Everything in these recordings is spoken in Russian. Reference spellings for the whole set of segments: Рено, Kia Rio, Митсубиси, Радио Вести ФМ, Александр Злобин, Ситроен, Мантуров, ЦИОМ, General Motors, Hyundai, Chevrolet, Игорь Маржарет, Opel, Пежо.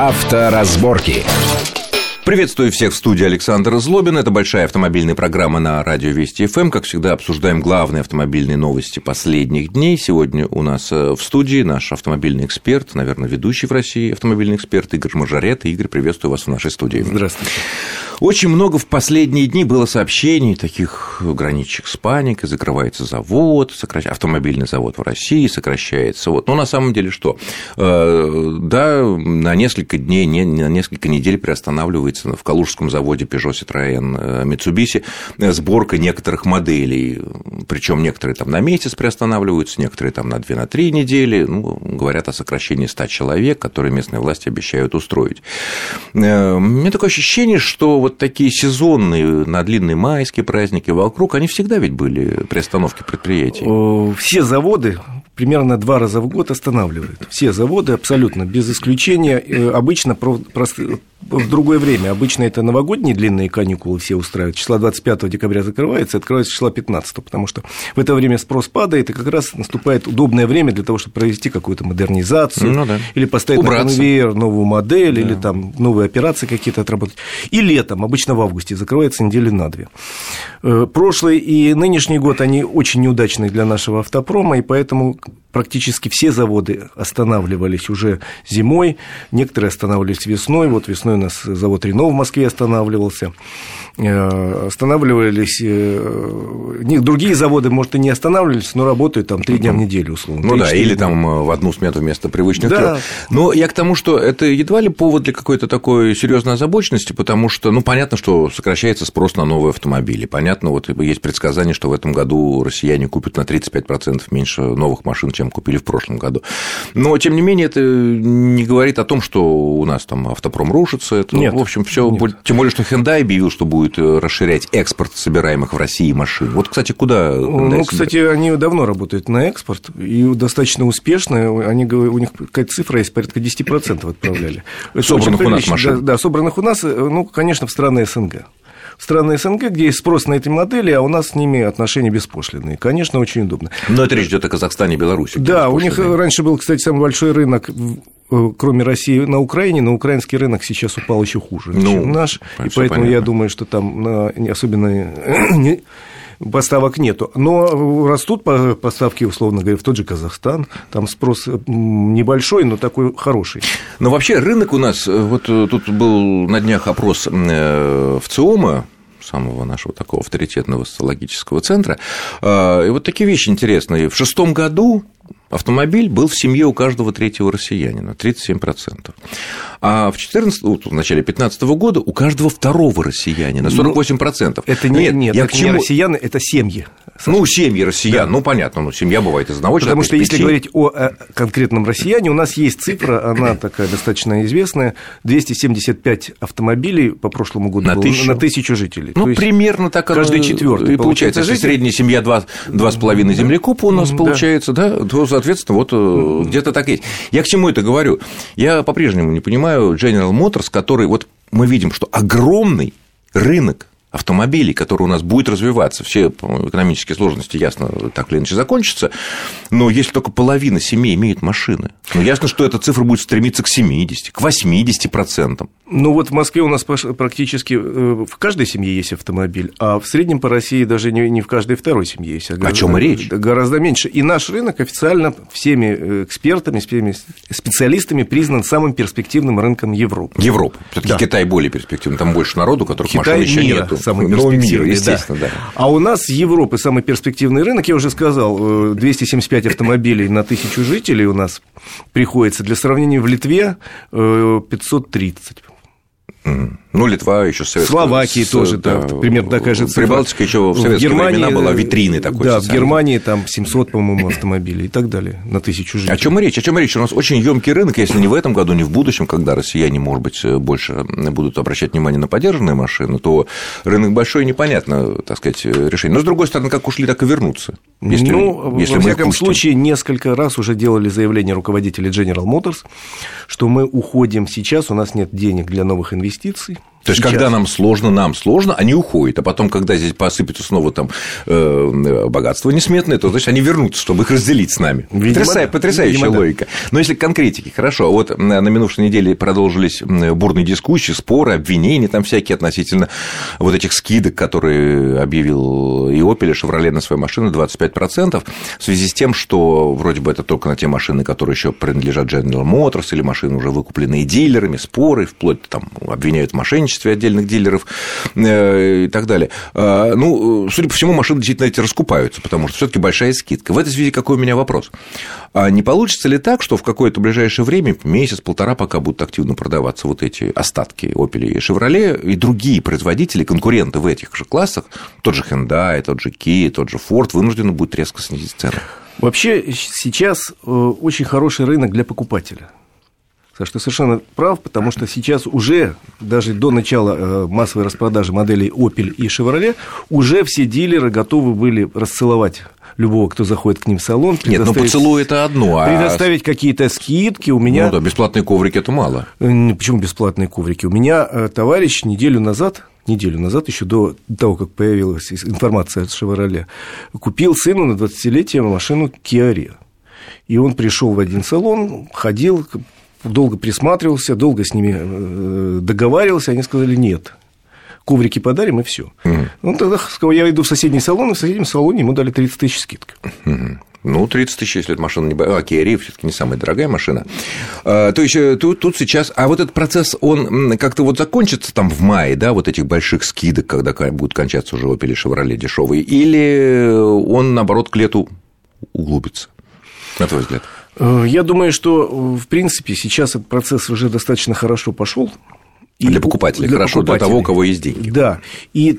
Авторазборки. Приветствую всех в студии Александр Злобин. Это большая автомобильная программа на Радио Вести ФМ. Как всегда, обсуждаем главные автомобильные новости последних дней. Сегодня у нас в студии наш автомобильный эксперт, наверное, ведущий в России автомобильный эксперт Игорь Маржарет. Игорь, приветствую вас в нашей студии. Здравствуйте. Очень много в последние дни было сообщений таких: граничек с паникой, закрывается завод, автомобильный завод в России сокращается. Вот. Но на самом деле что? Да, на несколько дней, на несколько недель приостанавливается в калужском заводе Пежо, Ситроен, Митсубиси сборка некоторых моделей, причем некоторые там на месяц приостанавливаются, некоторые там на 2-3 недели, говорят о сокращении 100 человек, которые местные власти обещают устроить. У меня такое ощущение, что вот такие сезонные, на длинные майские праздники вокруг, они всегда ведь были приостановки предприятий. Все заводы примерно 2 раза в год останавливают. Все заводы абсолютно, без исключения, обычно в другое время. Обычно это новогодние длинные каникулы все устраивают. Числа 25 декабря закрывается, открывается числа 15, потому что в это время спрос падает, и как раз наступает удобное время для того, чтобы провести какую-то модернизацию, или поставить на конвейер новую модель, или там новые операции какие-то отработать. И летом, обычно в августе, закрывается недели на 2. Прошлый и нынешний год, они очень неудачные для нашего автопрома, и поэтому практически все заводы останавливались уже зимой, некоторые останавливались весной. Вот весной у нас завод Рено в Москве останавливался. Останавливались другие заводы, может, и не останавливались, но работают там 3 дня в неделю, условно. 3, да, или дня. Там в одну смену вместо привычных 3. Но я к тому, что это едва ли повод для какой-то такой серьезной озабоченности, потому что, понятно, что сокращается спрос на новые автомобили. Понятно, вот есть предсказание, что в этом году россияне купят на 35% меньше новых машин, чем купили в прошлом году. Но, тем не менее, это не говорит о том, что у нас там автопром рушится. Это, нет, в общем, все. Тем более, что Hyundai объявил, что будет расширять экспорт собираемых в России машин. Вот, кстати, куда Hyundai собирает? Кстати, они давно работают на экспорт, и достаточно успешно. У них какая-то цифра есть, порядка 10% отправляли. Собранных у нас машин. Да, собранных у нас, конечно, в страны СНГ. Страны СНГ, где есть спрос на эти модели, а у нас с ними отношения беспошлиные. Конечно, очень удобно. Но это речь идет о Казахстане и Беларуси. Да, у них раньше был, кстати, самый большой рынок, кроме России, на Украине, но украинский рынок сейчас упал еще хуже, чем наш. И поэтому понятно. Я думаю, что там особенно поставок нету. Но растут поставки, условно говоря, в тот же Казахстан. Там спрос небольшой, но такой хороший. Но вообще рынок у нас... Вот тут был на днях опрос в ЦИОМа, самого нашего такого авторитетного социологического центра. И вот такие вещи интересные. В 2006 году автомобиль был в семье у каждого третьего россиянина, 37%. А в начале 2015 года у каждого второго россиянина, 48%. Это не россияне, это семьи. Семьи россиян, да. Понятно, семья бывает из одного человека. Потому что если говорить о конкретном россияне, у нас есть цифра, она такая достаточно известная, 275 автомобилей по прошлому году на 1000 жителей. Примерно так. Каждый четвертый. И получается, если средняя семья 2,5 землекопа у нас получается, то, соответственно, где-то так есть. Я к чему это говорю? Я по-прежнему не понимаю General Motors, который, мы видим, что огромный рынок автомобилей, который у нас будет развиваться, все экономические сложности, ясно, так или иначе закончатся, но если только половина семей имеет машины, ясно, что эта цифра будет стремиться к 70, к 80%. В Москве у нас практически в каждой семье есть автомобиль, а в среднем по России даже не в каждой второй семье есть. О чем речь? Гораздо меньше. И наш рынок официально всеми экспертами, всеми специалистами признан самым перспективным рынком Европы. Всё-таки Китай более перспективный, там больше народу, которых машин еще нет. Самый перспективный, естественно, да. А у нас Европы самый перспективный рынок, я уже сказал, 275 автомобилей на 1000 жителей у нас приходится. Для сравнения, в Литве 530. Литва еще советская. Словакии тоже, примерно такая же цифра. Прибалтика еще в советские времена была витриной такой. Да, в Германии там 700, по-моему, автомобилей и так далее на 1000 жителей. О чем речь? У нас очень емкий рынок, если не в этом году, не в будущем, когда россияне, может быть, больше будут обращать внимание на подержанные машины, то рынок большой, непонятно, так сказать, решение. Но, с другой стороны, как ушли, так и вернутся. Если во всяком случае, несколько раз уже делали заявление руководители General Motors, что мы уходим сейчас, у нас нет денег для новых инвестиций. То есть, когда нам сложно, они уходят. А потом, когда здесь посыпется снова там богатство несметное, то, значит, они вернутся, чтобы их разделить с нами. Видимо, потрясающая логика. Да. Но если к конкретике, хорошо. Вот на минувшей неделе продолжились бурные дискуссии, споры, обвинения там всякие относительно вот этих скидок, которые объявил и Opel, и Chevrolet на свои машины 25%, в связи с тем, что вроде бы это только на те машины, которые еще принадлежат General Motors, или машины уже выкупленные дилерами, споры, вплоть там обвиняют в мошенничестве отдельных дилеров и так далее. Ну, судя по всему, машины действительно эти раскупаются, потому что все-таки большая скидка. В этой связи какой у меня вопрос? А не получится ли так, что в какое-то ближайшее время, месяц-полтора, пока будут активно продаваться вот эти остатки Opel и Chevrolet, и другие производители, конкуренты в этих же классах, тот же Hyundai, тот же Kia, тот же Ford, вынуждены будут резко снизить цены? Вообще сейчас очень хороший рынок для покупателя. Так что совершенно прав, потому что сейчас уже, даже до начала массовой распродажи моделей Opel и Chevrolet, уже все дилеры готовы были расцеловать любого, кто заходит к ним в салон. Нет, но поцелуй – это одно. Предоставить какие-то скидки у меня... Ну да, бесплатные коврики – это мало. Почему бесплатные коврики? У меня товарищ неделю назад, еще до того, как появилась информация от Chevrolet, купил сыну на 20-летие машину Kia Rio. И он пришел в один салон, ходил... Долго присматривался, долго с ними договаривался, они сказали: нет, коврики подарим, и все. Он тогда сказал: я иду в соседний салон, и в соседнем салоне ему дали 30 тысяч скидки. Ну, 30 тысяч, если эта машина не боялась. А Kia Rio все-таки не самая дорогая машина. То есть, тут сейчас... А вот этот процесс, он как-то вот закончится там в мае, да, вот этих больших скидок, когда будут кончаться уже Opel и Chevrolet дешевые, или он, наоборот, к лету углубится, на твой взгляд? Я думаю, что, в принципе, сейчас этот процесс уже достаточно хорошо пошел. Для покупателей хорошо, для того, у кого есть деньги. Да, и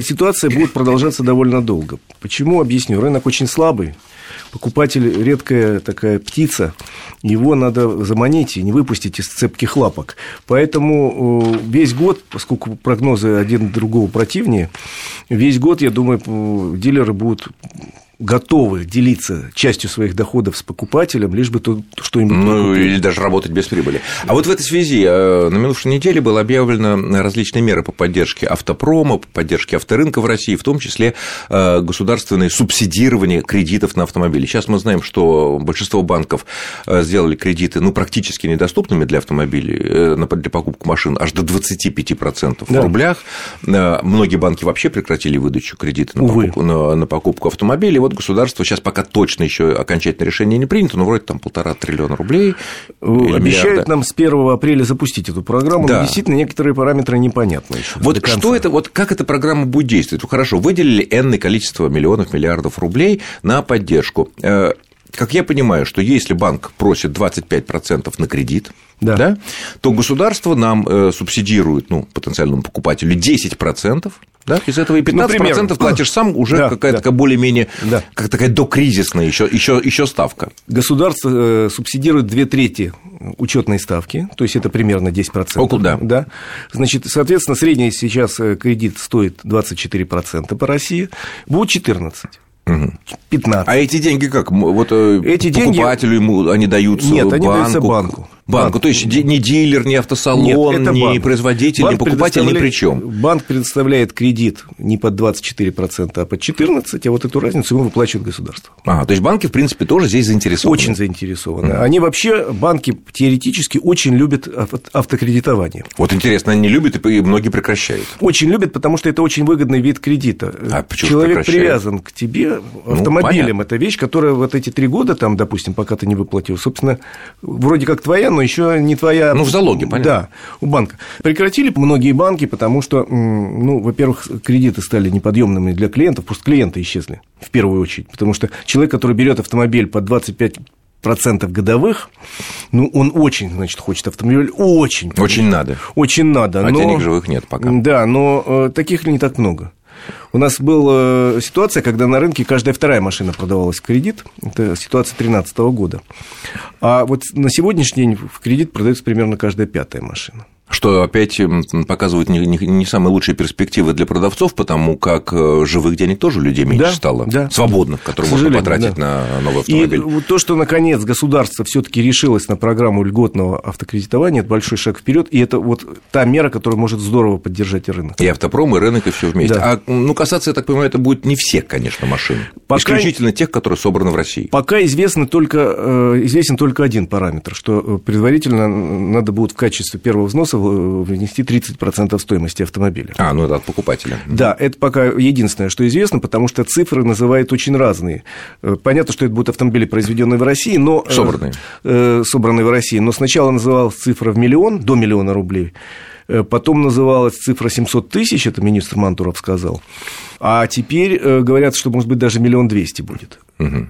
ситуация будет продолжаться довольно долго. Почему? Объясню. Рынок очень слабый, покупатель редкая такая птица, его надо заманить и не выпустить из цепких лапок. Поэтому весь год, поскольку прогнозы один другого противнее, весь год, я думаю, дилеры будут... готовы делиться частью своих доходов с покупателем, лишь бы то, что-нибудь... Ну, или даже работать без прибыли. А вот в этой связи на минувшей неделе было объявлено различные меры по поддержке автопрома, по поддержке авторынка в России, в том числе государственное субсидирование кредитов на автомобили. Сейчас мы знаем, что большинство банков сделали кредиты, ну, практически недоступными для автомобилей, для покупки машин, аж до 25% в рублях. Многие банки вообще прекратили выдачу кредита на покупку автомобилей. Вот государство сейчас пока точно еще окончательное решение не принято, но вроде там 1,5 триллиона рублей. Обещают нам с 1 апреля запустить эту программу, да. Но действительно некоторые параметры непонятны еще. Вот что это, вот как эта программа будет действовать? Хорошо, выделили энное количество миллионов, миллиардов рублей на поддержку. Как я понимаю, что если банк просит 25% на кредит, да, то государство нам субсидирует, ну, потенциальному покупателю 10%, да, из этого и 15%, например, платишь сам, уже какая-то более-менее как такая докризисная еще ставка. Государство субсидирует 2/3 учетной ставки, то есть это примерно 10%. Около, да. Значит, соответственно, средний сейчас кредит стоит 24% по России, будет 14%. 15. А эти деньги как? Вот эти покупателю деньги... ему они даются? Нет, они даются банку. Банку. То есть ни дилер, ни автосалон, нет, ни производитель, банк ни покупатель ни при чем. Банк предоставляет кредит не под 24%, а под 14%, а вот эту разницу ему выплачивает государство. То есть банки, в принципе, тоже здесь заинтересованы. Очень заинтересованы. Они вообще, банки теоретически очень любят автокредитование. Вот интересно, они любят, и многие прекращают. Очень любят, потому что это очень выгодный вид кредита. Человек привязан к тебе автомобилем. Это вещь, которая вот эти 3 года, там, допустим, пока ты не выплатил, собственно, вроде как твоя, но еще не твоя... Ну, в залоге, понятно. Да, у банка. Прекратили многие банки, потому что, ну, во-первых, кредиты стали неподъемными для клиентов, просто клиенты исчезли в первую очередь, потому что человек, который берет автомобиль под 25% годовых, ну, он очень, значит, хочет автомобиль, очень. Очень надо. А но... денег живых нет пока. Да, но таких не так много. У нас была ситуация, когда на рынке каждая вторая машина продавалась в кредит. Это ситуация 2013 года. А вот на сегодняшний день в кредит продается примерно каждая 5-я машина. Что что опять показывают не самые лучшие перспективы для продавцов, потому как живых денег тоже у людей меньше стало, свободных, которые можно потратить на новый автомобиль. И то, что, наконец, государство все-таки решилось на программу льготного автокредитования, это большой шаг вперед, и это вот та мера, которая может здорово поддержать и рынок. И автопром, и рынок, и все вместе. Да. А касаться, я так понимаю, это будет не всех, конечно, машин, исключительно тех, которые собраны в России. Пока известен только один параметр, что предварительно надо будет в качестве первого взноса внести 30% стоимости автомобиля. Это от покупателя. Да, это пока единственное, что известно, потому что цифры называют очень разные. Понятно, что это будут автомобили, произведенные в России, но... Собранные в России, но сначала называлась цифра в миллион, до миллиона рублей. Потом называлась цифра 700 тысяч, это министр Мантуров сказал. А теперь говорят, что, может быть, даже 1 200 000 будет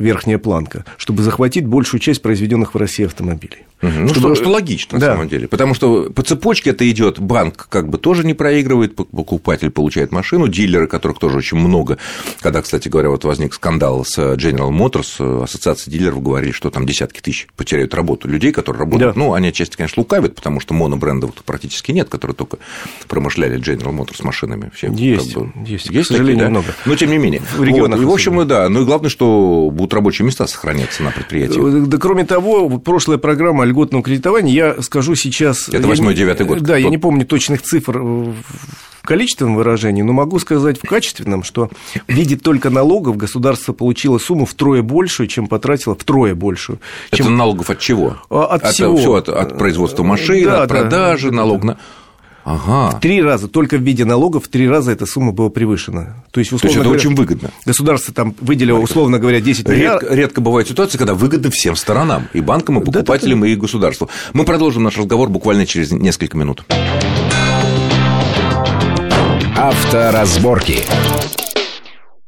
верхняя планка, чтобы захватить большую часть произведенных в России автомобилей. Что логично, на самом деле. Потому что по цепочке это идет, банк как бы тоже не проигрывает, покупатель получает машину, дилеры, которых тоже очень много. Когда, кстати говоря, вот возник скандал с General Motors, ассоциация дилеров говорили, что там десятки тысяч потеряют работу людей, которые работают. Да. Они отчасти, конечно, лукавят, потому что монобрендов практически нет, которые только промышляли General Motors машинами. Все есть, к сожалению, такие, много. Но, тем не менее. В общем, да. Ну, и главное, что будут рабочие места сохраняться на предприятиях. Да, кроме того, прошлая программа льготного кредитования, я скажу сейчас... Это 8-9 год. Да, я не помню точных цифр в количественном выражении, но могу сказать в качественном, что в виде только налогов государство получило сумму втрое большую, чем потратило. Это налогов от чего? От всего. Все от производства машин, от продажи, налог на... В 3 раза, только в виде налогов, в 3 раза эта сумма была превышена. То есть это говоря, очень выгодно. Государство там выделило, условно говоря, 10 миллиардов. Редко бывают ситуации, когда выгодно всем сторонам, и банкам, и покупателям, и государству. Мы продолжим наш разговор буквально через несколько минут. Авторазборки.